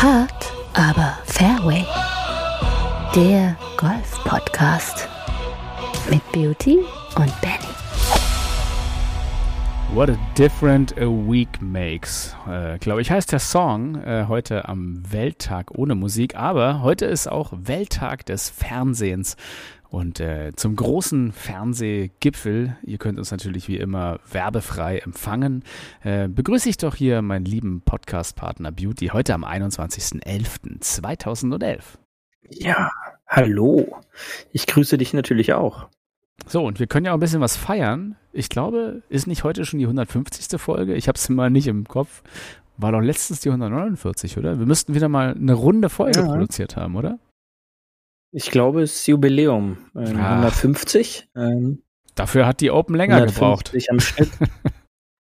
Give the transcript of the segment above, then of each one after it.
Hart aber Fairway, der Golf-Podcast mit Beauty und Benny. What a different a week makes, glaube ich, heißt der Song, heute am Welttag ohne Musik, aber heute ist auch Welttag des Fernsehens. Und zum großen Fernsehgipfel, ihr könnt uns natürlich wie immer werbefrei empfangen, begrüße ich doch hier meinen lieben Podcast-Partner Beauty heute am 21.11.2011. Ja, hallo. Ich grüße dich natürlich auch. So, und wir können ja auch ein bisschen was feiern. Ich glaube, ist nicht heute schon die 150. Folge? Ich habe es mal nicht im Kopf. War doch letztens die 149, oder? Wir müssten wieder mal eine runde Folge produziert haben, oder? Ich glaube, es ist Jubiläum. 150. Dafür hat die Open länger gebraucht. Am Schnitt.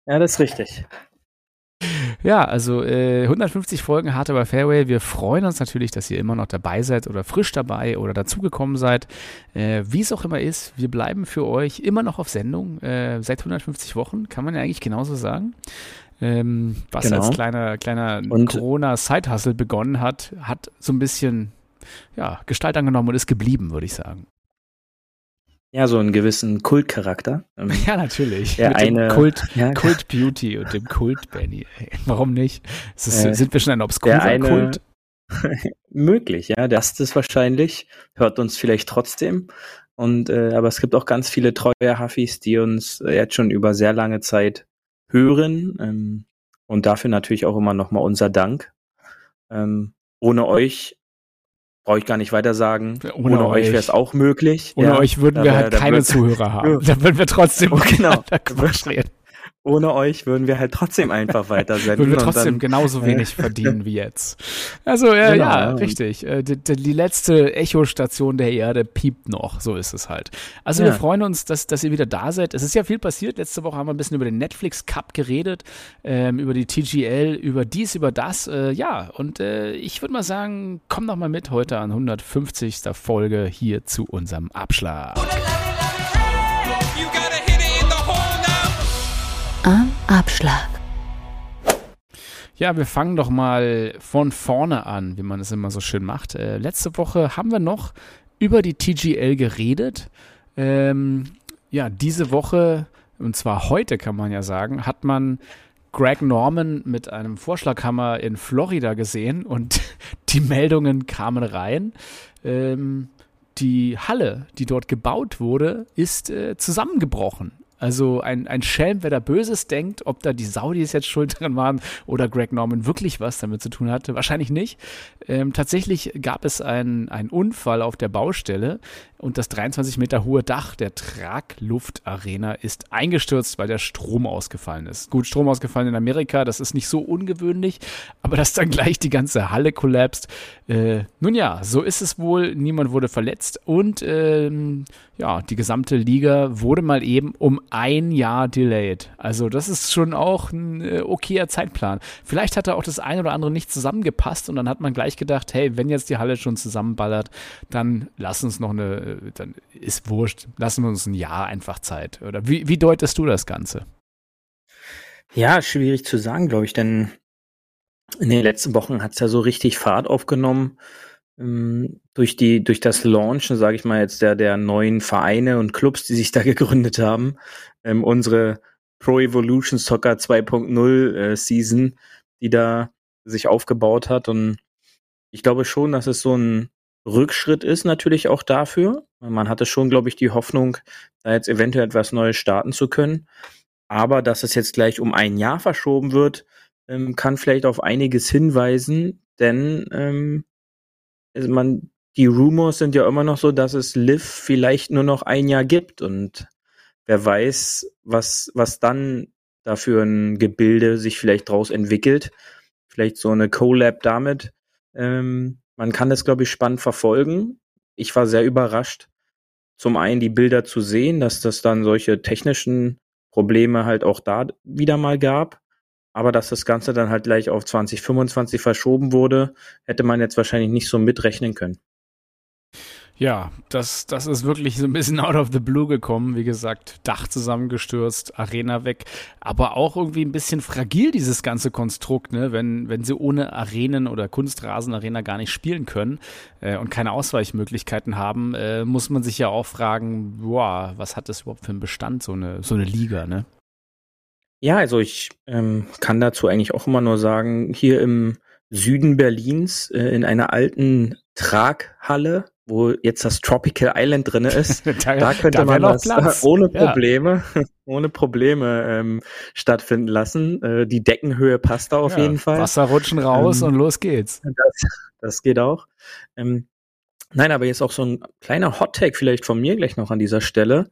Ja, das ist richtig. Ja, also 150 Folgen Hart aber Fairway. Wir freuen uns natürlich, dass ihr immer noch dabei seid oder frisch dabei oder dazugekommen seid. Wie es auch immer ist, wir bleiben für euch immer noch auf Sendung. Seit 150 Wochen, kann man ja eigentlich genauso sagen. Was genau. Als kleiner Corona-Side-Hustle begonnen hat, hat so ein bisschen Gestalt angenommen und ist geblieben, würde ich sagen. Ja, so einen gewissen Kultcharakter. Ja, natürlich. Ja, mit dem Kult-Beauty und dem Kult-Benny. Warum nicht? Sind wir schon ein obskurer Kult? Möglich, ja. Das ist wahrscheinlich. Hört uns vielleicht trotzdem. Und aber es gibt auch ganz viele treue Huffis, die uns jetzt schon über sehr lange Zeit hören. Und dafür natürlich auch immer nochmal unser Dank. Ohne euch brauche ich gar nicht weiter sagen. Ohne euch wäre es auch möglich. Ohne euch würden wir halt keine Zuhörer haben. Da würden wir trotzdem reden. Ohne euch würden wir halt trotzdem einfach weiter senden. Würden wir trotzdem genauso wenig verdienen wie jetzt. Also richtig. Die letzte Echostation der Erde piept noch. So ist es halt. Also wir freuen uns, dass ihr wieder da seid. Es ist ja viel passiert. Letzte Woche haben wir ein bisschen über den Netflix-Cup geredet, über die TGL, über dies, über das. Ich würde mal sagen, komm doch mal mit heute an 150. Folge hier zu unserem Abschlag. Am Abschlag. Ja, wir fangen doch mal von vorne an, wie man es immer so schön macht. Letzte Woche haben wir noch über die TGL geredet. Diese Woche, und zwar heute kann man ja sagen, hat man Greg Norman mit einem Vorschlaghammer in Florida gesehen und die Meldungen kamen rein. Die Halle, die dort gebaut wurde, ist zusammengebrochen. Also ein Schelm, wer da Böses denkt, ob da die Saudis jetzt schuld dran waren oder Greg Norman wirklich was damit zu tun hatte, wahrscheinlich nicht. Tatsächlich gab es einen Unfall auf der Baustelle und das 23 Meter hohe Dach der Tragluft-Arena ist eingestürzt, weil der Strom ausgefallen ist. Gut, Strom ausgefallen in Amerika, das ist nicht so ungewöhnlich, aber dass dann gleich die ganze Halle kollapst. Nun ja, so ist es wohl, niemand wurde verletzt und die gesamte Liga wurde mal eben um ein Jahr delayed. Also das ist schon auch ein okayer Zeitplan. Vielleicht hat da auch das eine oder andere nicht zusammengepasst und dann hat man gleich gedacht, hey, wenn jetzt die Halle schon zusammenballert, dann lassen wir uns ein Jahr einfach Zeit. Oder wie deutest du das Ganze? Ja, schwierig zu sagen, glaube ich, denn in den letzten Wochen hat es ja so richtig Fahrt aufgenommen. Durch das Launchen, sage ich mal jetzt, der neuen Vereine und Clubs, die sich da gegründet haben, unsere Pro Evolution Soccer 2.0 Season, die da sich aufgebaut hat. Und ich glaube schon, dass es so ein Rückschritt ist natürlich auch dafür. Man hatte schon, glaube ich, die Hoffnung, da jetzt eventuell etwas Neues starten zu können. Aber dass es jetzt gleich um ein Jahr verschoben wird, kann vielleicht auf einiges hinweisen, denn die Rumors sind ja immer noch so, dass es LIV vielleicht nur noch ein Jahr gibt und wer weiß, was dann dafür ein Gebilde sich vielleicht draus entwickelt. Vielleicht so eine Collab damit. Man kann das, glaube ich, spannend verfolgen. Ich war sehr überrascht, zum einen die Bilder zu sehen, dass das dann solche technischen Probleme halt auch da wieder mal gab. Aber dass das Ganze dann halt gleich auf 2025 verschoben wurde, hätte man jetzt wahrscheinlich nicht so mitrechnen können. Ja, das ist wirklich so ein bisschen out of the blue gekommen. Wie gesagt, Dach zusammengestürzt, Arena weg, aber auch irgendwie ein bisschen fragil dieses ganze Konstrukt, ne? Wenn sie ohne Arenen oder Kunstrasenarena gar nicht spielen können und keine Ausweichmöglichkeiten haben, muss man sich ja auch fragen, boah, was hat das überhaupt für einen Bestand, so eine Liga, ne? Ja, also ich kann dazu eigentlich auch immer nur sagen, hier im Süden Berlins in einer alten Traghalle, wo jetzt das Tropical Island drin ist, da könnte da man das ohne Probleme stattfinden lassen. Die Deckenhöhe passt da auf jeden Fall. Wasser rutschen raus und los geht's. Das geht auch. Nein, aber jetzt auch so ein kleiner Hot-Take vielleicht von mir gleich noch an dieser Stelle.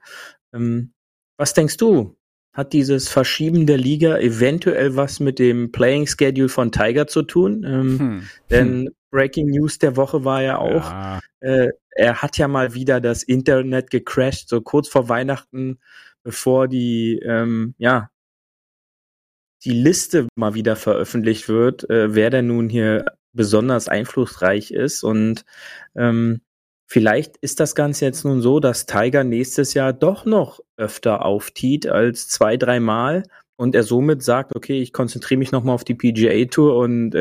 Was denkst du? Hat dieses Verschieben der Liga eventuell was mit dem Playing Schedule von Tiger zu tun? Denn Breaking News der Woche war ja auch, er hat ja mal wieder das Internet gecrashed, so kurz vor Weihnachten, bevor die Liste mal wieder veröffentlicht wird, wer denn nun hier besonders einflussreich ist. Und vielleicht ist das Ganze jetzt nun so, dass Tiger nächstes Jahr doch noch öfter auftiet als 2-3 Mal und er somit sagt, okay, ich konzentriere mich nochmal auf die PGA Tour und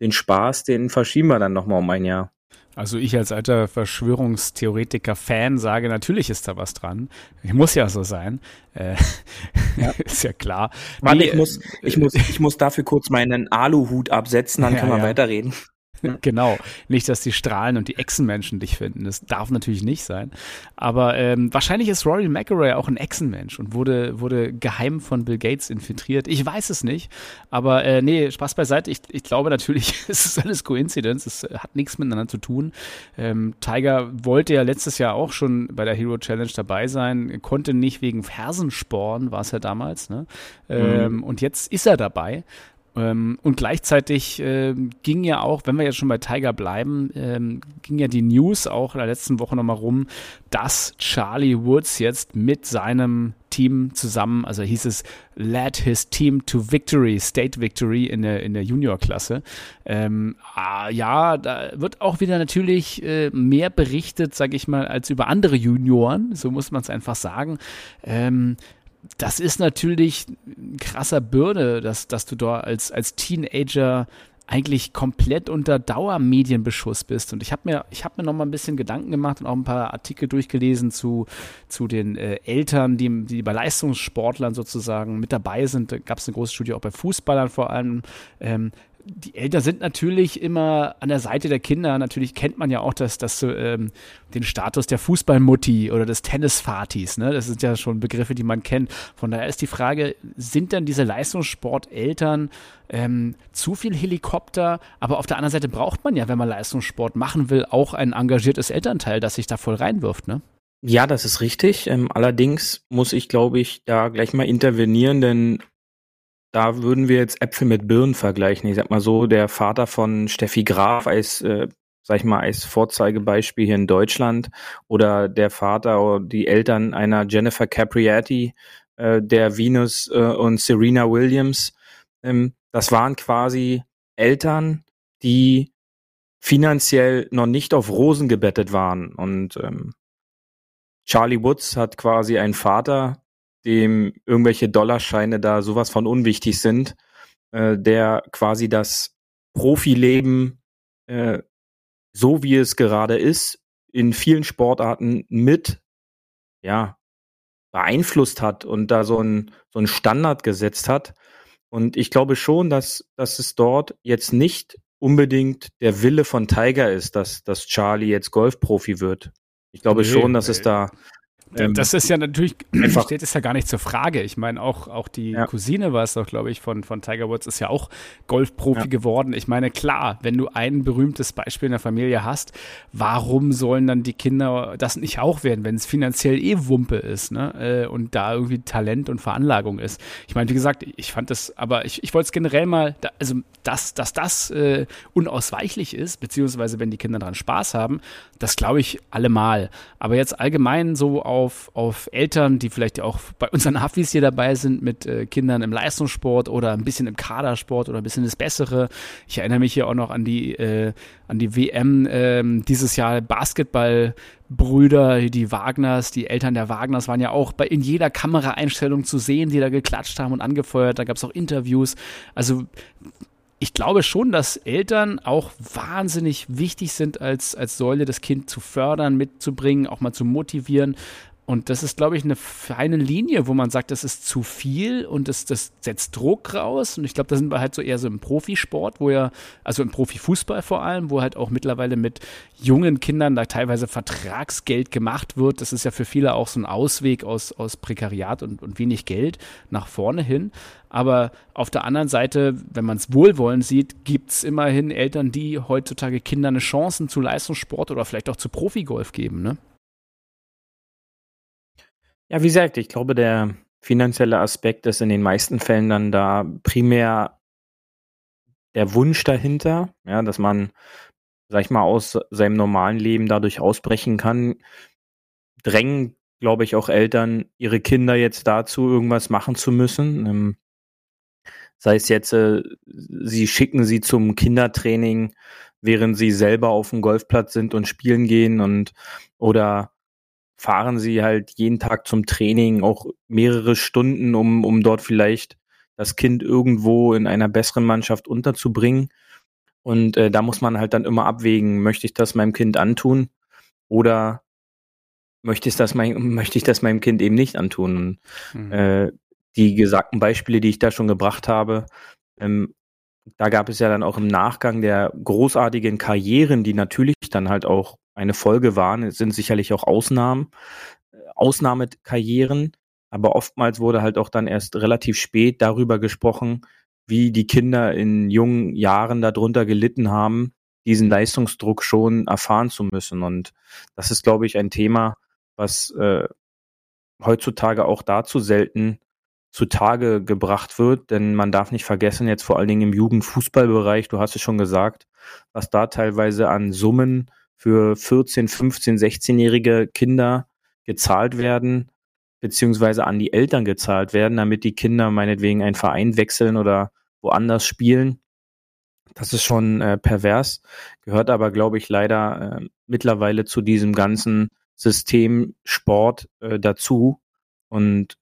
den Spaß, den verschieben wir dann nochmal um ein Jahr. Also ich als alter Verschwörungstheoretiker-Fan sage, natürlich ist da was dran. Muss ja so sein. Ist ja klar. Mann, ich muss dafür kurz meinen Aluhut absetzen, dann können wir weiterreden. Genau, nicht, dass die Strahlen und die Echsenmenschen dich finden, das darf natürlich nicht sein, aber wahrscheinlich ist Rory McIlroy auch ein Echsenmensch und wurde geheim von Bill Gates infiltriert, ich weiß es nicht, aber nee, Spaß beiseite, ich glaube natürlich, es ist alles Coincidence, es hat nichts miteinander zu tun. Tiger wollte ja letztes Jahr auch schon bei der Hero Challenge dabei sein, konnte nicht wegen Fersensporn, war es ja damals, ne? Und jetzt ist er dabei. Und gleichzeitig ging ja auch, wenn wir jetzt schon bei Tiger bleiben, ging ja die News auch in der letzten Woche nochmal rum, dass Charlie Woods jetzt mit seinem Team zusammen, also hieß es, led his team to victory, state victory in der Juniorklasse. Da wird auch wieder natürlich mehr berichtet, sage ich mal, als über andere Junioren, so muss man es einfach sagen. Das ist natürlich ein krasser Bürde, dass du da als Teenager eigentlich komplett unter Dauermedienbeschuss bist. Und ich hab mir noch mal ein bisschen Gedanken gemacht und auch ein paar Artikel durchgelesen zu den Eltern, die bei Leistungssportlern sozusagen mit dabei sind. Da gab es eine große Studie auch bei Fußballern vor allem. Die Eltern sind natürlich immer an der Seite der Kinder. Natürlich kennt man ja auch den Status der Fußballmutti oder des Tennisvatis. Ne? Das sind ja schon Begriffe, die man kennt. Von daher ist die Frage, sind denn diese Leistungssporteltern zu viel Helikopter? Aber auf der anderen Seite braucht man ja, wenn man Leistungssport machen will, auch ein engagiertes Elternteil, das sich da voll reinwirft, ne? Ja, das ist richtig. Allerdings muss ich, glaube ich, da gleich mal intervenieren, denn da würden wir jetzt Äpfel mit Birnen vergleichen. Ich sag mal so, der Vater von Steffi Graf als Vorzeigebeispiel hier in Deutschland oder der Vater oder die Eltern einer Jennifer Capriati, der Venus und Serena Williams, das waren quasi Eltern, die finanziell noch nicht auf Rosen gebettet waren. Und Charlie Woods hat quasi einen Vater, dem irgendwelche Dollarscheine da sowas von unwichtig sind, der quasi das Profileben, so wie es gerade ist, in vielen Sportarten mit beeinflusst hat und da so einen Standard gesetzt hat. Und ich glaube schon, dass es dort jetzt nicht unbedingt der Wille von Tiger ist, dass Charlie jetzt Golfprofi wird. Ich glaube schon, dass es da... Das ist ja natürlich, steht es ja gar nicht zur Frage. Ich meine, auch die Cousine war es doch, glaube ich, von Tiger Woods, ist ja auch Golfprofi geworden. Ich meine, klar, wenn du ein berühmtes Beispiel in der Familie hast, warum sollen dann die Kinder das nicht auch werden, wenn es finanziell Wumpe ist, ne? Und da irgendwie Talent und Veranlagung ist. Ich meine, wie gesagt, ich fand das, aber ich wollte es generell mal, also dass das unausweichlich ist, beziehungsweise wenn die Kinder daran Spaß haben, das glaube ich allemal. Aber jetzt allgemein so auch auf Eltern, die vielleicht auch bei unseren Hafis hier dabei sind, mit Kindern im Leistungssport oder ein bisschen im Kadersport oder ein bisschen das Bessere. Ich erinnere mich hier auch noch an die WM dieses Jahr, Basketballbrüder, die Wagners, die Eltern der Wagners waren ja auch in jeder Kameraeinstellung zu sehen, die da geklatscht haben und angefeuert. Da gab es auch Interviews. Also ich glaube schon, dass Eltern auch wahnsinnig wichtig sind, als Säule das Kind zu fördern, mitzubringen, auch mal zu motivieren. Und das ist, glaube ich, eine feine Linie, wo man sagt, das ist zu viel und das setzt Druck raus. Und ich glaube, da sind wir halt so eher so im Profisport, also im Profifußball vor allem, wo halt auch mittlerweile mit jungen Kindern da teilweise Vertragsgeld gemacht wird. Das ist ja für viele auch so ein Ausweg aus Prekariat und wenig Geld nach vorne hin. Aber auf der anderen Seite, wenn man es wohlwollend sieht, gibt es immerhin Eltern, die heutzutage Kindern eine Chance zu Leistungssport oder vielleicht auch zu Profigolf geben, ne? Ja, wie gesagt, ich glaube, der finanzielle Aspekt ist in den meisten Fällen dann da primär der Wunsch dahinter, ja, dass man, sag ich mal, aus seinem normalen Leben dadurch ausbrechen kann. Drängen, glaube ich, auch Eltern, ihre Kinder jetzt dazu, irgendwas machen zu müssen. Sei es jetzt, sie schicken sie zum Kindertraining, während sie selber auf dem Golfplatz sind und spielen gehen oder fahren sie halt jeden Tag zum Training, auch mehrere Stunden, um dort vielleicht das Kind irgendwo in einer besseren Mannschaft unterzubringen. Und da muss man halt dann immer abwägen, möchte ich das meinem Kind antun oder möchte ich das meinem Kind eben nicht antun. Mhm. Die gesagten Beispiele, die ich da schon gebracht habe, da gab es ja dann auch im Nachgang der großartigen Karrieren, die natürlich dann halt auch eine Folge waren. Es sind sicherlich auch Ausnahmekarrieren, aber oftmals wurde halt auch dann erst relativ spät darüber gesprochen, wie die Kinder in jungen Jahren darunter gelitten haben, diesen Leistungsdruck schon erfahren zu müssen. Und das ist, glaube ich, ein Thema, was heutzutage auch dazu selten zutage gebracht wird, denn man darf nicht vergessen, jetzt vor allen Dingen im Jugendfußballbereich, du hast es schon gesagt, was da teilweise an Summen für 14-, 15-, 16-jährige Kinder gezahlt werden, beziehungsweise an die Eltern gezahlt werden, damit die Kinder meinetwegen einen Verein wechseln oder woanders spielen. Das ist schon pervers, gehört aber, glaube ich, leider mittlerweile zu diesem ganzen System Sport dazu. Und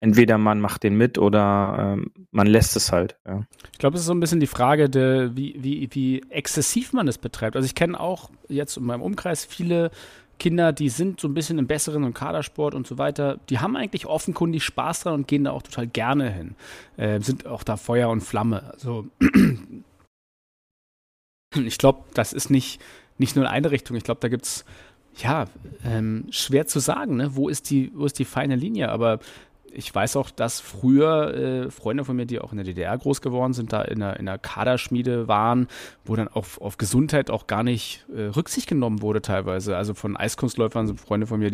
entweder man macht den mit oder man lässt es halt. Ja. Ich glaube, es ist so ein bisschen die Frage, wie exzessiv man es betreibt. Also ich kenne auch jetzt in meinem Umkreis viele Kinder, die sind so ein bisschen im Besseren und Kadersport und so weiter, die haben eigentlich offenkundig Spaß dran und gehen da auch total gerne hin. Sind auch da Feuer und Flamme. Also ich glaube, das ist nicht nur eine Richtung. Ich glaube, da gibt es, schwer zu sagen, ne? Wo ist die feine Linie, aber ich weiß auch, dass früher Freunde von mir, die auch in der DDR groß geworden sind, da in einer Kaderschmiede waren, wo dann auf Gesundheit auch gar nicht Rücksicht genommen wurde teilweise. Also von Eiskunstläufern sind Freunde von mir,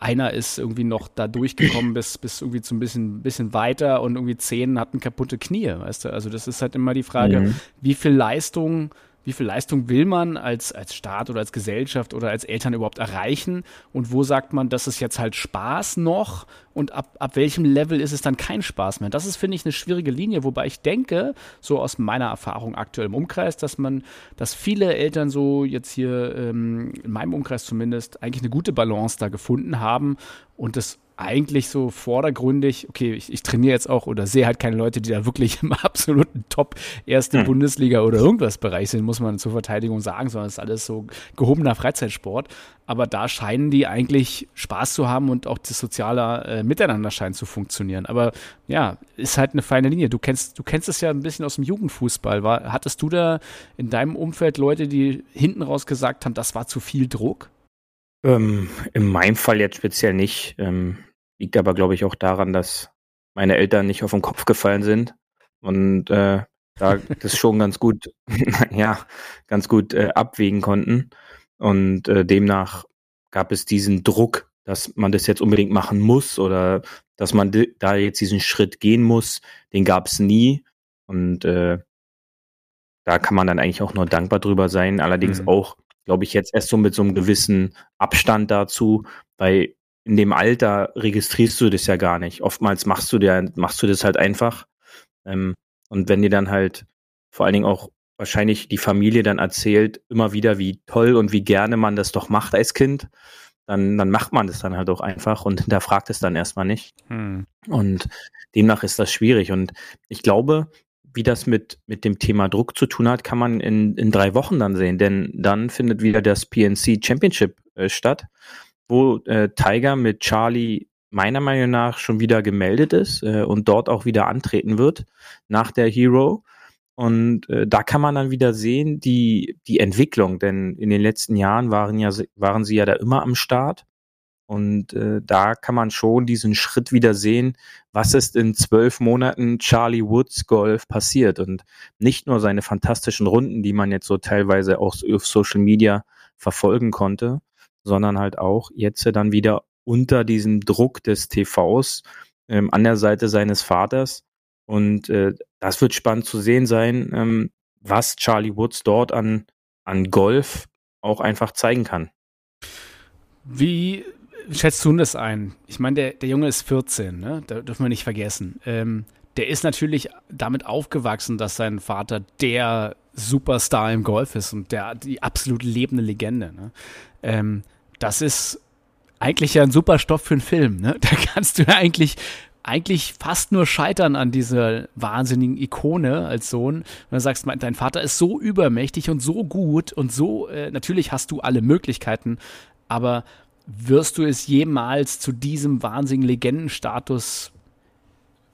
einer ist irgendwie noch da durchgekommen bis irgendwie zu ein bisschen weiter und irgendwie 10 hatten kaputte Knie, weißt du. Also das ist halt immer die Frage, wie viel Leistung will man als Staat oder als Gesellschaft oder als Eltern überhaupt erreichen? Und wo sagt man, das ist jetzt halt Spaß noch? Und ab welchem Level ist es dann kein Spaß mehr? Das ist, finde ich, eine schwierige Linie, wobei ich denke, so aus meiner Erfahrung aktuell im Umkreis, dass viele Eltern so jetzt hier in meinem Umkreis zumindest eigentlich eine gute Balance da gefunden haben und das eigentlich so vordergründig, okay, ich trainiere jetzt auch oder sehe halt keine Leute, die da wirklich im absoluten Top erste Bundesliga oder irgendwas Bereich sind, muss man zur Verteidigung sagen, sondern es ist alles so gehobener Freizeitsport. Aber da scheinen die eigentlich Spaß zu haben und auch das soziale Miteinander scheint zu funktionieren. Aber ja, ist halt eine feine Linie. Du kennst es ja ein bisschen aus dem Jugendfußball. Hattest du da in deinem Umfeld Leute, die hinten raus gesagt haben, das war zu viel Druck? In meinem Fall jetzt speziell nicht. Liegt aber, glaube ich, auch daran, dass meine Eltern nicht auf den Kopf gefallen sind und da das schon ganz gut abwägen konnten. Und demnach gab es diesen Druck, dass man das jetzt unbedingt machen muss oder dass man da jetzt diesen Schritt gehen muss, den gab es nie. Und da kann man dann eigentlich auch nur dankbar drüber sein. Allerdings auch, glaube ich, jetzt erst so mit so einem gewissen Abstand dazu, weil in dem Alter registrierst du das ja gar nicht. Oftmals machst du das halt einfach. Und wenn dir dann halt vor allen Dingen auch wahrscheinlich die Familie dann erzählt, immer wieder, wie toll und wie gerne man das doch macht als Kind, dann macht man das dann halt auch einfach und hinterfragt es dann erstmal nicht. Und demnach ist das schwierig. Und ich glaube, wie das mit dem Thema Druck zu tun hat, kann man in 3 Wochen dann sehen. Denn dann findet wieder das PNC Championship statt, wo Tiger mit Charlie meiner Meinung nach schon wieder gemeldet ist und dort auch wieder antreten wird nach der Hero. Und da kann man dann wieder sehen, die Entwicklung, denn in den letzten Jahren waren sie ja da immer am Start. Und da kann man schon diesen Schritt wieder sehen, was ist in 12 Monaten Charlie Woods Golf passiert. Und nicht nur seine fantastischen Runden, die man jetzt so teilweise auch auf Social Media verfolgen konnte, sondern halt auch jetzt dann wieder unter diesem Druck des TVs an der Seite seines Vaters. Und das wird spannend zu sehen sein, was Charlie Woods dort an Golf auch einfach zeigen kann. Wie schätzt du das ein? Ich meine, der Junge ist 14, ne? Da dürfen wir nicht vergessen. Der ist natürlich damit aufgewachsen, dass sein Vater der Superstar im Golf ist und die absolut lebende Legende. Ne? Das ist eigentlich ja ein super Stoff für einen Film. Ne? Da kannst du ja eigentlich fast nur scheitern an dieser wahnsinnigen Ikone als Sohn. Und dann sagst du, dein Vater ist so übermächtig und so gut und so, natürlich hast du alle Möglichkeiten, aber wirst du es jemals zu diesem wahnsinnigen Legendenstatus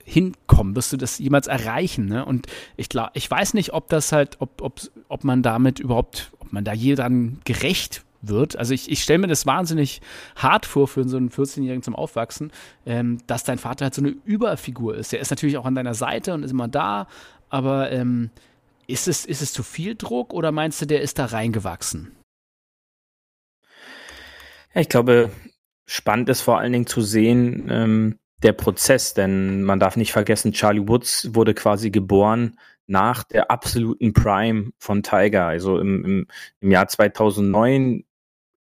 hinkommen? Wirst du das jemals erreichen? Ne? Und ich weiß nicht, ob das halt, ob man damit überhaupt, ob man da je dann gerecht wird. Also ich stelle mir das wahnsinnig hart vor für so einen 14-Jährigen zum Aufwachsen, dass dein Vater halt so eine Überfigur ist. Der ist natürlich auch an deiner Seite und ist immer da, aber ist es zu viel Druck oder meinst du, der ist da reingewachsen? Ja, ich glaube, spannend ist vor allen Dingen zu sehen, der Prozess, denn man darf nicht vergessen, Charlie Woods wurde quasi geboren nach der absoluten Prime von Tiger. Also im Jahr 2009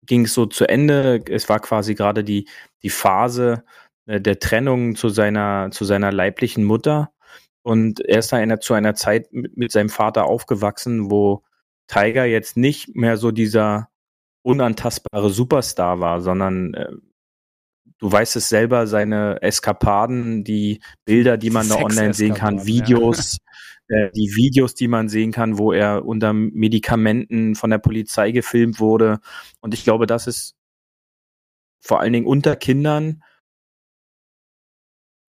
ging es so zu Ende. Es war quasi gerade die Phase der Trennung zu seiner leiblichen Mutter. Und er ist zu einer Zeit mit seinem Vater aufgewachsen, wo Tiger jetzt nicht mehr so dieser unantastbare Superstar war, sondern du weißt es selber, seine Eskapaden, die Bilder, die man da online sehen kann, Videos, ja. Die Videos, die man sehen kann, wo er unter Medikamenten von der Polizei gefilmt wurde. Und ich glaube, das ist vor allen Dingen unter Kindern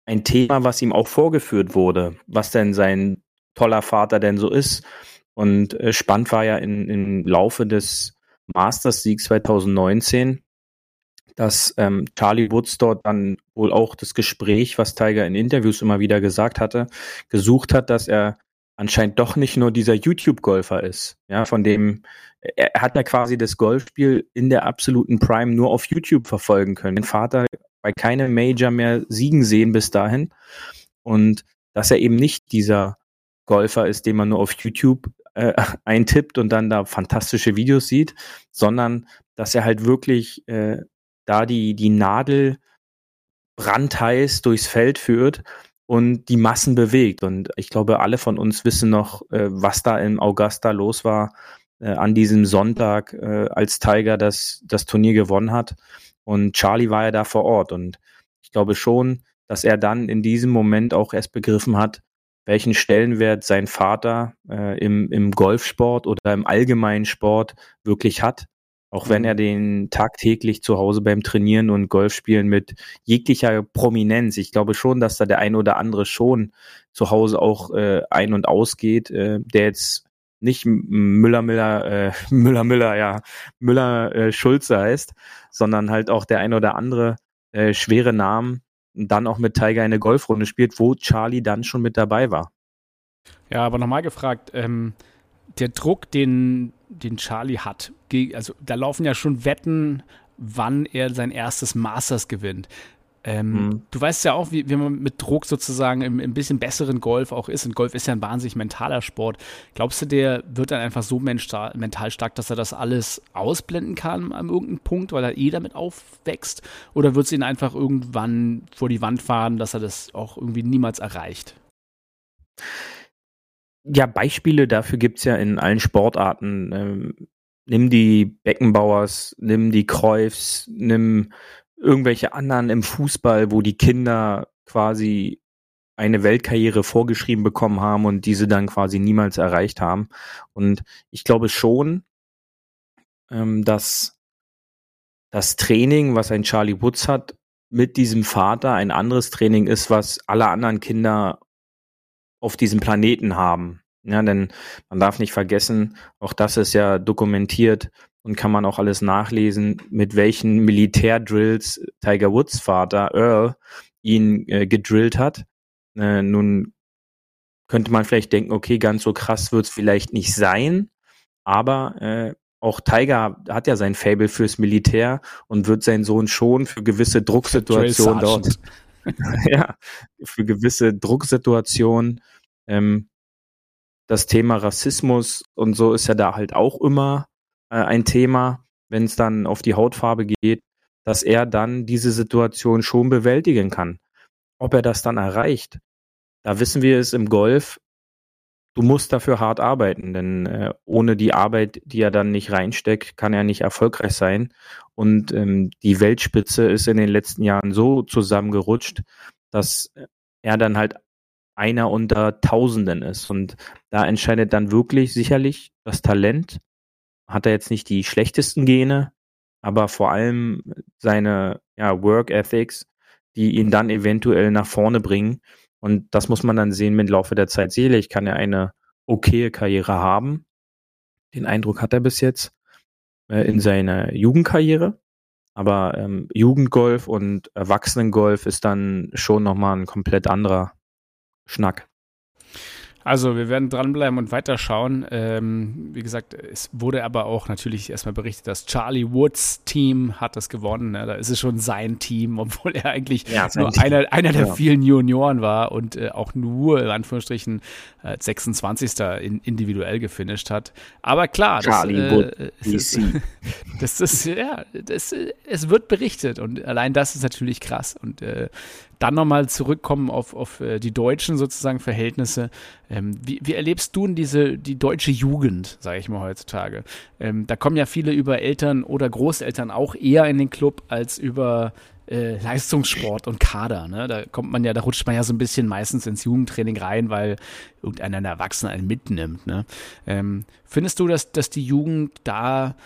ein Thema, was ihm auch vorgeführt wurde, was denn sein toller Vater denn so ist. Und spannend war ja im Laufe des Masters-Sieg 2019, dass Charlie Woods dort dann wohl auch das Gespräch, was Tiger in Interviews immer wieder gesagt hatte, gesucht hat, dass er anscheinend doch nicht nur dieser YouTube-Golfer ist. Ja, von dem, er hat ja quasi das Golfspiel in der absoluten Prime nur auf YouTube verfolgen können. Den Vater bei keinem Major mehr siegen sehen bis dahin. Und dass er eben nicht dieser Golfer ist, den man nur auf YouTube eintippt und dann da fantastische Videos sieht, sondern dass er halt wirklich da die Nadel brandheiß durchs Feld führt und die Massen bewegt. Und ich glaube, alle von uns wissen noch, was da in Augusta los war an diesem Sonntag, als Tiger das Turnier gewonnen hat. Und Charlie war ja da vor Ort. Und ich glaube schon, dass er dann in diesem Moment auch erst begriffen hat, welchen Stellenwert sein Vater im Golfsport oder im allgemeinen Sport wirklich hat. Auch wenn er den tagtäglich zu Hause beim Trainieren und Golfspielen mit jeglicher Prominenz, ich glaube schon, dass da der ein oder andere schon zu Hause auch ein- und ausgeht, der jetzt nicht Müller-Schulze heißt, sondern halt auch der ein oder andere schwere Namen dann auch mit Tiger eine Golfrunde spielt, wo Charlie dann schon mit dabei war. Ja, aber nochmal gefragt, der Druck, den Charlie hat, also da laufen ja schon Wetten, wann er sein erstes Masters gewinnt. Du weißt ja auch, wie man mit Druck sozusagen im bisschen besseren Golf auch ist. Und Golf ist ja ein wahnsinnig mentaler Sport. Glaubst du, der wird dann einfach so mental stark, dass er das alles ausblenden kann an irgendeinem Punkt, weil er eh damit aufwächst? Oder wird es ihn einfach irgendwann vor die Wand fahren, dass er das auch irgendwie niemals erreicht? Ja, Beispiele dafür gibt es ja in allen Sportarten. Nimm die Beckenbauers, nimm die Kreuves, nimm irgendwelche anderen im Fußball, wo die Kinder quasi eine Weltkarriere vorgeschrieben bekommen haben und diese dann quasi niemals erreicht haben. Und ich glaube schon, dass das Training, was ein Charlie Woods hat, mit diesem Vater ein anderes Training ist, was alle anderen Kinder auf diesem Planeten haben. Ja, denn man darf nicht vergessen, auch das ist ja dokumentiert und kann man auch alles nachlesen, mit welchen Militärdrills Tiger Woods Vater Earl ihn gedrillt hat. Nun könnte man vielleicht denken, okay, ganz so krass wird es vielleicht nicht sein, aber auch Tiger hat ja sein Faible fürs Militär und wird seinen Sohn schon für gewisse Drucksituationen dort das Thema Rassismus und so ist ja da halt auch immer ein Thema, wenn es dann auf die Hautfarbe geht, dass er dann diese Situation schon bewältigen kann. Ob er das dann erreicht, da wissen wir es im Golf, du musst dafür hart arbeiten, denn ohne die Arbeit, die er dann nicht reinsteckt, kann er nicht erfolgreich sein. Und die Weltspitze ist in den letzten Jahren so zusammengerutscht, dass er dann halt einer unter Tausenden ist. Und da entscheidet dann wirklich sicherlich das Talent. Hat er jetzt nicht die schlechtesten Gene, aber vor allem seine Work Ethics, die ihn dann eventuell nach vorne bringen. Und das muss man dann sehen mit Laufe der Zeit. Sicherlich kann er eine okaye Karriere haben. Den Eindruck hat er bis jetzt in seiner Jugendkarriere. Aber Jugendgolf und Erwachsenengolf ist dann schon nochmal ein komplett anderer Schnack. Also wir werden dranbleiben und weiterschauen. Wie gesagt, es wurde aber auch natürlich erstmal berichtet, das Charlie Woods Team hat das gewonnen. Ne? Da ist es schon sein Team, obwohl er eigentlich nur einer der vielen Junioren war und auch nur in Anführungsstrichen 26. individuell gefinisht hat. Aber klar, es wird berichtet und allein das ist natürlich krass. Und dann nochmal zurückkommen auf die deutschen sozusagen Verhältnisse. Wie erlebst du denn die deutsche Jugend, sage ich mal heutzutage? Da kommen ja viele über Eltern oder Großeltern auch eher in den Club als über Leistungssport und Kader. Ne? Da rutscht man ja so ein bisschen meistens ins Jugendtraining rein, weil irgendeiner der Erwachsene einen mitnimmt. Ne? Findest du, dass die Jugend da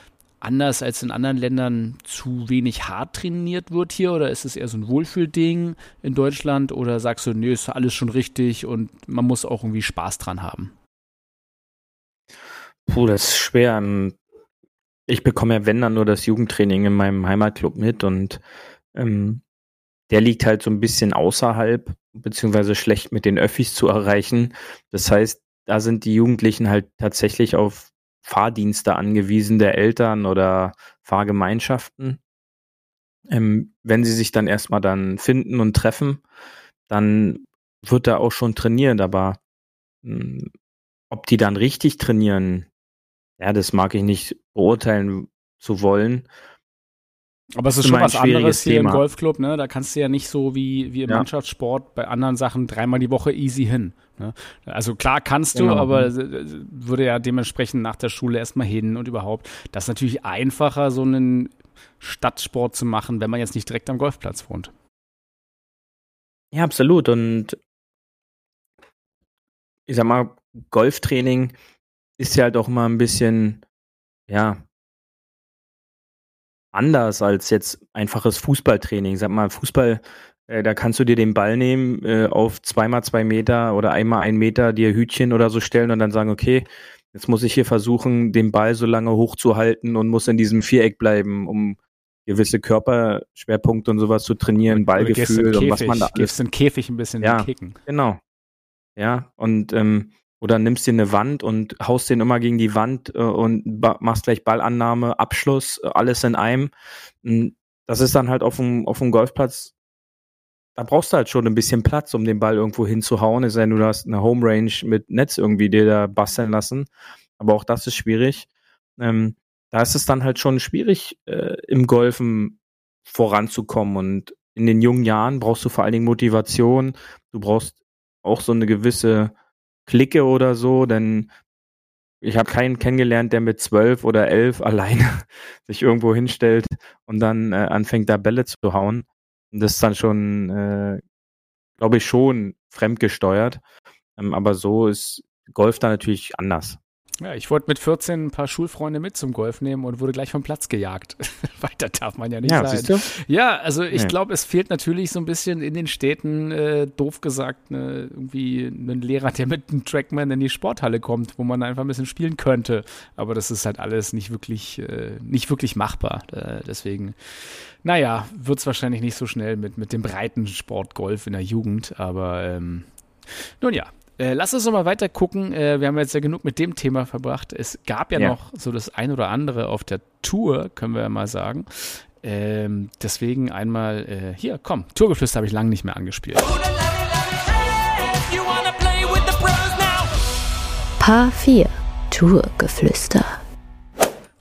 anders als in anderen Ländern zu wenig hart trainiert wird hier? Oder ist es eher so ein Wohlfühlding in Deutschland? Oder sagst du, nee, ist alles schon richtig und man muss auch irgendwie Spaß dran haben? Puh, das ist schwer. Ich bekomme ja, wenn dann, nur das Jugendtraining in meinem Heimatclub mit und der liegt halt so ein bisschen außerhalb, beziehungsweise schlecht mit den Öffis zu erreichen. Das heißt, da sind die Jugendlichen halt tatsächlich auf Fahrdienste angewiesen der Eltern oder Fahrgemeinschaften. Wenn sie sich dann erstmal dann finden und treffen, dann wird da auch schon trainiert, aber ob die dann richtig trainieren, das mag ich nicht beurteilen zu wollen. Aber es ist schon was anderes hier im Golfclub, ne? Da kannst du ja nicht so wie im Mannschaftssport bei anderen Sachen dreimal die Woche easy hin. Ne? Also klar kannst du, aber würde ja dementsprechend nach der Schule erstmal hin und überhaupt. Das ist natürlich einfacher, so einen Stadtsport zu machen, wenn man jetzt nicht direkt am Golfplatz wohnt. Ja, absolut. Und ich sag mal, Golftraining ist ja halt auch mal ein bisschen, anders als jetzt einfaches Fußballtraining. Sag mal, Fußball, da kannst du dir den Ball nehmen, auf 2x2 Meter oder 1x1 Meter dir Hütchen oder so stellen und dann sagen, okay, jetzt muss ich hier versuchen, den Ball so lange hochzuhalten und muss in diesem Viereck bleiben, um gewisse Körperschwerpunkte und sowas zu trainieren, Ballgefühl und was man da alles. Gehst in den Käfig ein bisschen kicken. Genau. Ja, und oder nimmst dir eine Wand und haust den immer gegen die Wand und machst gleich Ballannahme, Abschluss, alles in einem. Das ist dann halt auf dem Golfplatz da brauchst du halt schon ein bisschen Platz, um den Ball irgendwo hinzuhauen. Es sei denn, du hast eine Home Range mit Netz irgendwie dir da basteln lassen. Aber auch das ist schwierig. Da ist es dann halt schon schwierig, im Golfen voranzukommen. Und in den jungen Jahren brauchst du vor allen Dingen Motivation. Du brauchst auch so eine gewisse Clique oder so, denn ich habe keinen kennengelernt, der mit 12 oder 11 alleine sich irgendwo hinstellt und dann anfängt, da Bälle zu hauen. Und das ist dann schon, glaube ich, schon fremdgesteuert. Aber so ist Golf da natürlich anders. Ja, ich wollte mit 14 ein paar Schulfreunde mit zum Golf nehmen und wurde gleich vom Platz gejagt. Weiter darf man ja nicht sein. Siehst du? Ja, also ich glaube, es fehlt natürlich so ein bisschen in den Städten, doof gesagt, irgendwie einen Lehrer, der mit einem Trackman in die Sporthalle kommt, wo man einfach ein bisschen spielen könnte. Aber das ist halt alles nicht wirklich machbar. Deswegen, naja, wird es wahrscheinlich nicht so schnell mit dem breiten Sport Golf in der Jugend. Aber nun ja. Lass uns nochmal weiter gucken. Wir haben jetzt ja genug mit dem Thema verbracht. Es gab ja noch so das ein oder andere auf der Tour, können wir ja mal sagen. Deswegen einmal hier, komm, Tourgeflüster habe ich lange nicht mehr angespielt. Par 4, Tourgeflüster.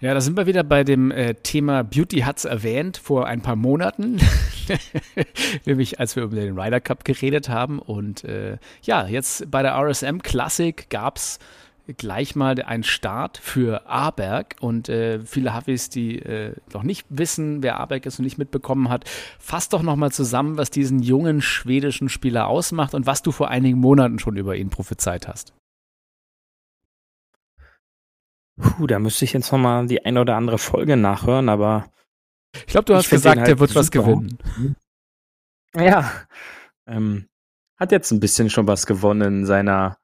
Ja, da sind wir wieder bei dem Thema. Beauty hat's erwähnt vor ein paar Monaten, nämlich als wir über den Ryder Cup geredet haben. Und jetzt bei der RSM Classic gab's gleich mal einen Start für Aberg. Und viele Huffies, die noch nicht wissen, wer Aberg ist und nicht mitbekommen hat, fasst doch nochmal zusammen, was diesen jungen schwedischen Spieler ausmacht und was du vor einigen Monaten schon über ihn prophezeit hast. Da müsste ich jetzt nochmal die eine oder andere Folge nachhören, aber ich glaube, du hast gesagt, der wird was gewinnen. Ja. Hat jetzt ein bisschen schon was gewonnen in seiner,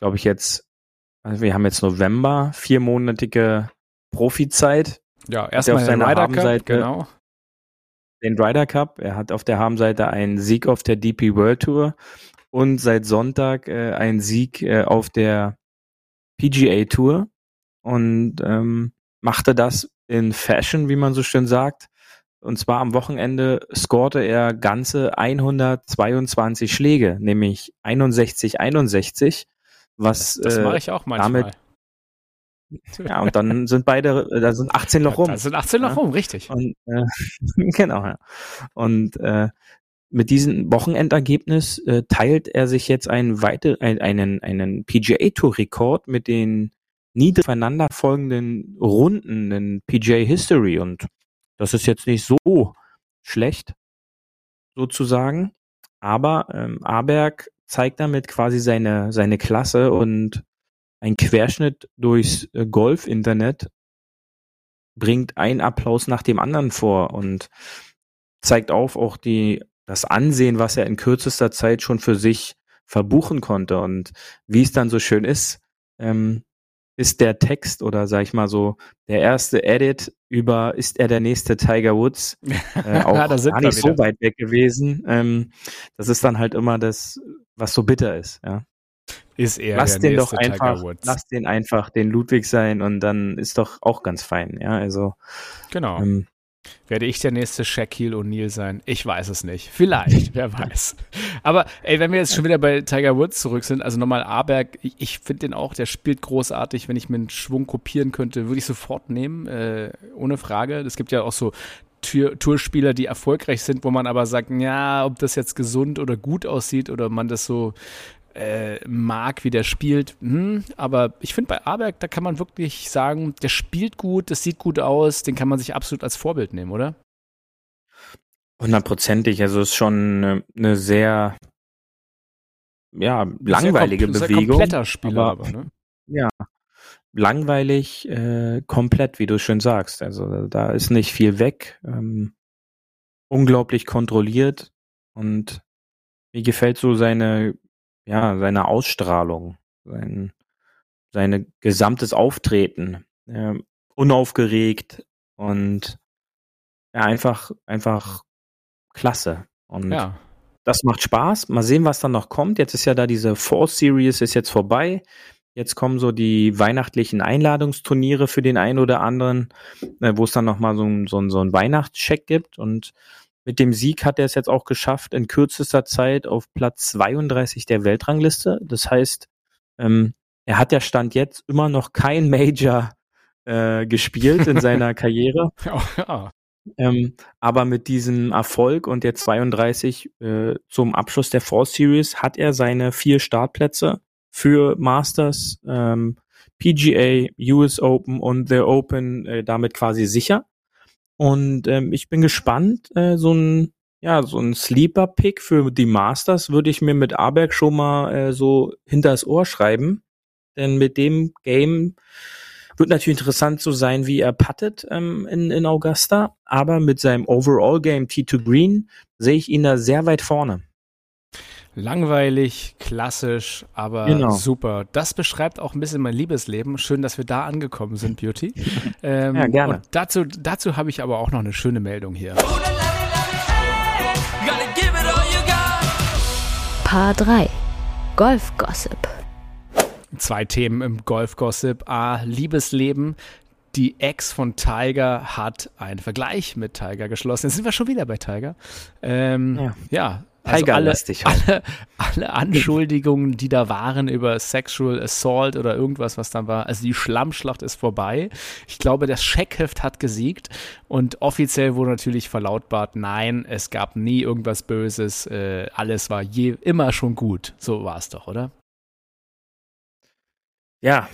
glaube ich jetzt, also wir haben jetzt November, 4-monatige Profizeit. Ja, erstmal den Ryder Cup, genau. Den Ryder Cup, er hat auf der Habenseite einen Sieg auf der DP World Tour und seit Sonntag einen Sieg auf der PGA Tour. Und machte das in Fashion, wie man so schön sagt. Und zwar am Wochenende scorte er ganze 122 Schläge, nämlich 61, was das mache ich auch manchmal. Damit, ja, und dann sind da sind 18 Loch rum. Da sind 18 Loch rum, richtig. Und, genau, ja. Und mit diesem Wochenendergebnis teilt er sich jetzt einen PGA-Tour-Rekord mit den niedrig aufeinanderfolgenden Runden in PGA History und das ist jetzt nicht so schlecht, sozusagen, aber Aberg zeigt damit quasi seine Klasse und ein Querschnitt durchs Golf-Internet bringt einen Applaus nach dem anderen vor und zeigt auch das Ansehen, was er in kürzester Zeit schon für sich verbuchen konnte und wie es dann so schön ist, ist der Text oder sag ich mal so der erste Edit über ist er der nächste Tiger Woods auch ja, gar nicht so weit weg gewesen. Das ist dann halt immer das, was so bitter ist. Ja. Ist er lass der den nächste doch einfach, Tiger Woods. Lass den einfach den Ludwig sein und dann ist doch auch ganz fein. Ja, also genau. Werde ich der nächste Shaquille O'Neal sein? Ich weiß es nicht. Vielleicht, wer weiß. Aber ey, wenn wir jetzt schon wieder bei Tiger Woods zurück sind, also nochmal Aberg, ich finde den auch, der spielt großartig. Wenn ich mir einen Schwung kopieren könnte, würde ich sofort nehmen, ohne Frage. Es gibt ja auch so Tourspieler, die erfolgreich sind, wo man aber sagt, ja, ob das jetzt gesund oder gut aussieht oder man das so mag, wie der spielt. Aber ich finde bei Aberg, da kann man wirklich sagen, der spielt gut, das sieht gut aus, den kann man sich absolut als Vorbild nehmen, oder? 100%ig, also ist schon eine sehr langweilige Bewegung. Ein kompletter Spieler, aber ne? Ja, langweilig, komplett, wie du schön sagst. Also da ist nicht viel weg, unglaublich kontrolliert und mir gefällt so seine Ausstrahlung, seine gesamtes Auftreten, unaufgeregt und ja, einfach klasse. Und das macht Spaß. Mal sehen, was dann noch kommt. Jetzt ist ja da diese Four Series ist jetzt vorbei. Jetzt kommen so die weihnachtlichen Einladungsturniere für den einen oder anderen, wo es dann nochmal so einen Weihnachtscheck gibt und Mit dem Sieg hat er es jetzt auch geschafft, in kürzester Zeit auf Platz 32 der Weltrangliste. Das heißt, er hat ja Stand jetzt immer noch kein Major gespielt in seiner Karriere. Oh, ja. Aber mit diesem Erfolg und der 32 zum Abschluss der Four Series hat er seine 4 Startplätze für Masters, PGA, US Open und The Open damit quasi sicher. Und ich bin gespannt, so ein Sleeper-Pick für die Masters würde ich mir mit Aberg schon mal so hinters Ohr schreiben. Denn mit dem Game wird natürlich interessant so sein, wie er puttet in Augusta. Aber mit seinem Overall-Game T2 Green sehe ich ihn da sehr weit vorne. Langweilig, klassisch, aber super. Das beschreibt auch ein bisschen mein Liebesleben. Schön, dass wir da angekommen sind, Beauty. Ja, gerne. Und dazu habe ich aber auch noch eine schöne Meldung hier. Paar 3. Golf-Gossip. 2 Themen im Golf-Gossip. A. Liebesleben. Die Ex von Tiger hat einen Vergleich mit Tiger geschlossen. Jetzt sind wir schon wieder bei Tiger. Ja. Also alle Anschuldigungen, die da waren über Sexual Assault oder irgendwas, was dann war, also die Schlammschlacht ist vorbei. Ich glaube, das Scheckheft hat gesiegt und offiziell wurde natürlich verlautbart, nein, es gab nie irgendwas Böses, alles war immer schon gut. So war es doch, oder? Ja,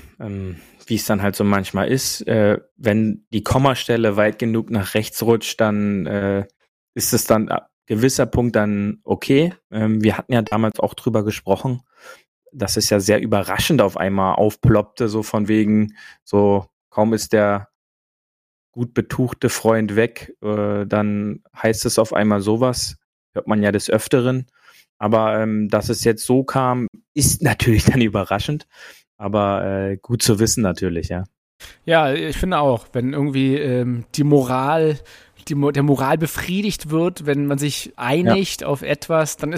wie es dann halt so manchmal ist, wenn die Kommastelle weit genug nach rechts rutscht, dann ist es dann gewisser Punkt dann okay. Wir hatten ja damals auch drüber gesprochen, dass es ja sehr überraschend auf einmal aufploppte, so von wegen, so kaum ist der gut betuchte Freund weg, dann heißt es auf einmal sowas, hört man ja des Öfteren. Aber dass es jetzt so kam, ist natürlich dann überraschend, aber gut zu wissen natürlich, ja. Ja, ich finde auch, wenn irgendwie der Moral befriedigt wird, wenn man sich einigt auf etwas, dann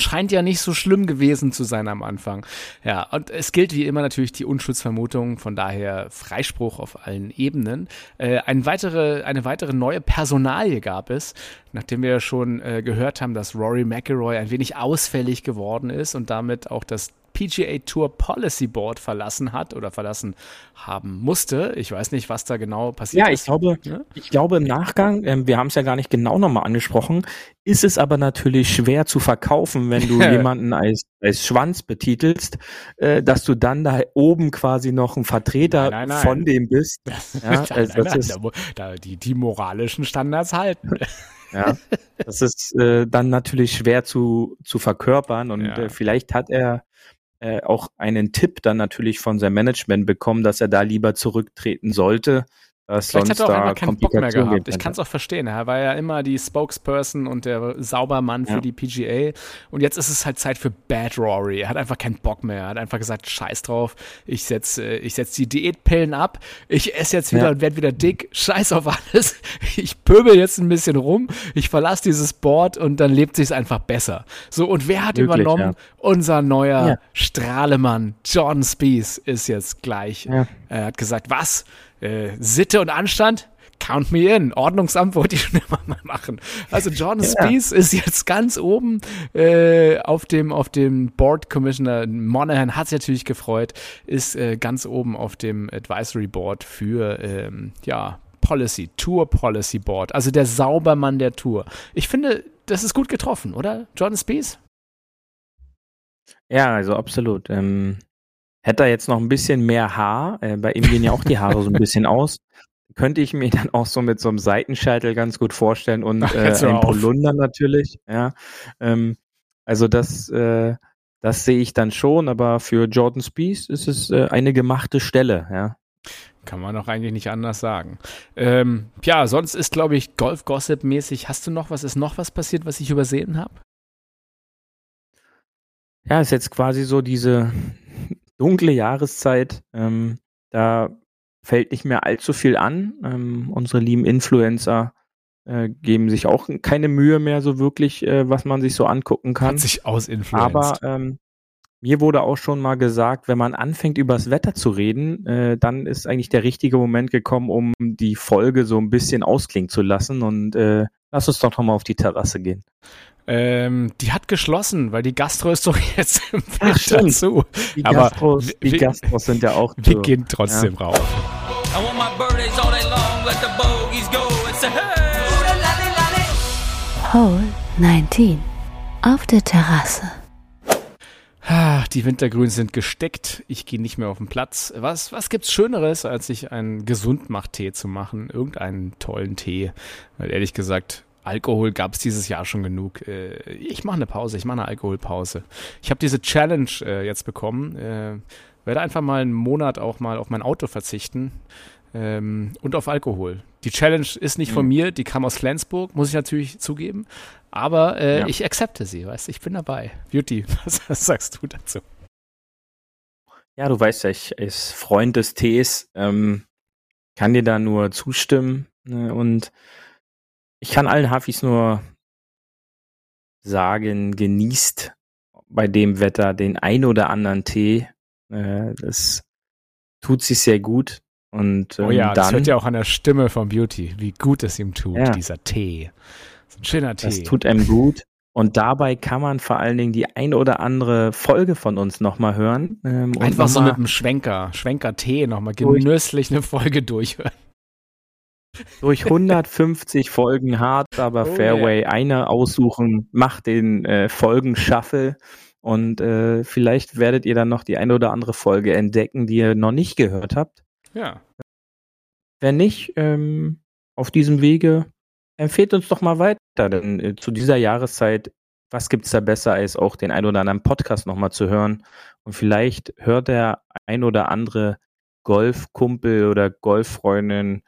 scheint ja nicht so schlimm gewesen zu sein am Anfang. Ja, und es gilt wie immer natürlich die Unschuldsvermutung, von daher Freispruch auf allen Ebenen. Eine weitere neue Personalie gab es, nachdem wir schon gehört haben, dass Rory McIlroy ein wenig ausfällig geworden ist und damit auch das PGA Tour Policy Board verlassen hat oder verlassen haben musste. Ich weiß nicht, was da genau passiert ist. Ich glaube im Nachgang, wir haben es ja gar nicht genau nochmal angesprochen, ist es aber natürlich schwer zu verkaufen, wenn du jemanden als Schwanz betitelst, dass du dann da oben quasi noch ein Vertreter von dem bist. Ja, die moralischen Standards halten. Ja, das ist dann natürlich schwer zu verkörpern und vielleicht hat er auch einen Tipp dann natürlich von seinem Management bekommen, dass er da lieber zurücktreten sollte. Vielleicht hat er auch einmal keinen Bock mehr gehabt. Ich kann es auch verstehen. Er war ja immer die Spokesperson und der Saubermann für die PGA. Und jetzt ist es halt Zeit für Bad Rory. Er hat einfach keinen Bock mehr. Er hat einfach gesagt, scheiß drauf. Ich setz die Diätpillen ab. Ich esse jetzt wieder und werde wieder dick. Scheiß auf alles. Ich pöbel jetzt ein bisschen rum. Ich verlasse dieses Board und dann lebt sich's einfach besser. So, und wer hat übernommen? Ja. Unser neuer Strahlemann, Jordan Spieth, ist jetzt gleich. Ja. Er hat gesagt, was? Sitte und Anstand, count me in. Ordnungsamt wollte ich schon immer mal machen. Also Jordan Spieth ist jetzt ganz oben auf dem Board Commissioner. Monahan hat sich natürlich gefreut, ist ganz oben auf dem Advisory Board für Tour Policy Board. Also der Saubermann der Tour. Ich finde, das ist gut getroffen, oder? Jordan Spieth? Ja, also absolut. Hätte er jetzt noch ein bisschen mehr Haar, bei ihm gehen ja auch die Haare so ein bisschen aus, könnte ich mir dann auch so mit so einem Seitenscheitel ganz gut vorstellen und einem Polunder natürlich. Ja. Also das sehe ich dann schon, aber für Jordan Spieth ist es eine gemachte Stelle, ja. Kann man doch eigentlich nicht anders sagen. Sonst ist, glaube ich, Golf-Gossip-mäßig, ist noch was passiert, was ich übersehen habe? Ja, ist jetzt quasi so diese dunkle Jahreszeit, da fällt nicht mehr allzu viel an. Unsere lieben Influencer geben sich auch keine Mühe mehr so wirklich, was man sich so angucken kann. Hat sich ausinfluenced. Aber Mir wurde auch schon mal gesagt, wenn man anfängt, über das Wetter zu reden, dann ist eigentlich der richtige Moment gekommen, um die Folge so ein bisschen ausklingen zu lassen. Und lass uns doch nochmal auf die Terrasse gehen. Die hat geschlossen, weil die Gaströstung jetzt im Feld dazu. Die Gastros sind ja auch zu. Wir gehen trotzdem rauf. I want my birdies all day long, let the bogeys go, it's a hey! Hole 19 auf der Terrasse. Die Wintergrüns sind gesteckt, ich gehe nicht mehr auf den Platz. Was gibt's Schöneres, als sich einen Gesundmacht-Tee zu machen? Irgendeinen tollen Tee. Weil ehrlich gesagt, Alkohol gab's dieses Jahr schon genug. Ich mache eine Pause, ich mache eine Alkoholpause. Ich habe diese Challenge jetzt bekommen. Werde einfach mal einen Monat auch mal auf mein Auto verzichten und auf Alkohol. Die Challenge ist nicht von mir, die kam aus Flensburg, muss ich natürlich zugeben. Aber ich akzepte sie, weißt du, ich bin dabei. Beauty, was sagst du dazu? Ja, du weißt ja, ich als Freund des Tees kann dir da nur zustimmen. Ne? Und ich kann allen Hafis nur sagen, genießt bei dem Wetter den ein oder anderen Tee. Das tut sich sehr gut. Und das hört ja auch an der Stimme von Beauty, wie gut es ihm tut, dieser Tee. Das ist ein schöner Tee. Das tut einem gut. Und dabei kann man vor allen Dingen die ein oder andere Folge von uns nochmal hören. Einfach so mit dem Schwenker-Tee nochmal genüsslich eine Folge durchhören. Durch 150 Folgen Hart, aber Fairway, eine aussuchen, macht den Folgen-Shuffle. Und vielleicht werdet ihr dann noch die eine oder andere Folge entdecken, die ihr noch nicht gehört habt. Ja. Wenn nicht, auf diesem Wege, empfehlt uns doch mal weiter. Denn zu dieser Jahreszeit, was gibt's da besser, als auch den ein oder anderen Podcast nochmal zu hören? Und vielleicht hört der ein oder andere Golfkumpel oder Golffreundin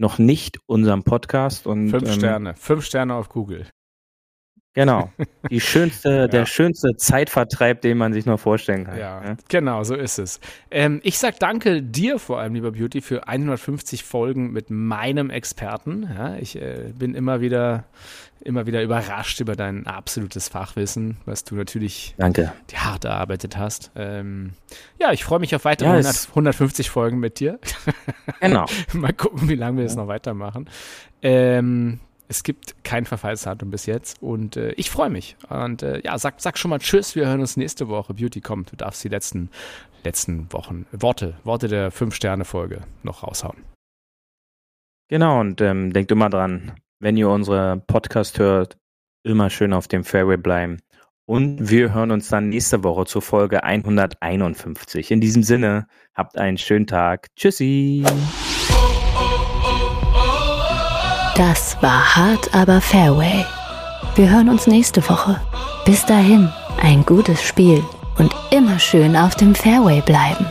noch nicht unseren Podcast. Und 5 Sterne auf Google. Genau, die schönste, der schönste Zeitvertreib, den man sich nur vorstellen kann. Ja, genau, so ist es. Ich sag danke dir vor allem, lieber Beauty, für 150 Folgen mit meinem Experten. Ja, ich bin immer wieder überrascht über dein absolutes Fachwissen, was du natürlich hart erarbeitet hast. Ich freue mich auf weitere 150 Folgen mit dir. Genau. Mal gucken, wie lange wir das noch weitermachen. Es gibt kein Verfallsdatum bis jetzt und ich freue mich. Und sag schon mal Tschüss, wir hören uns nächste Woche. Beauty, komm, du darfst die letzten Wochen, Worte der 5-Sterne-Folge noch raushauen. Genau, und denkt immer dran, wenn ihr unsere Podcast hört, immer schön auf dem Fairway bleiben. Und wir hören uns dann nächste Woche zur Folge 151. In diesem Sinne, habt einen schönen Tag. Tschüssi! Das war Hart, aber Fairway. Wir hören uns nächste Woche. Bis dahin, ein gutes Spiel und immer schön auf dem Fairway bleiben.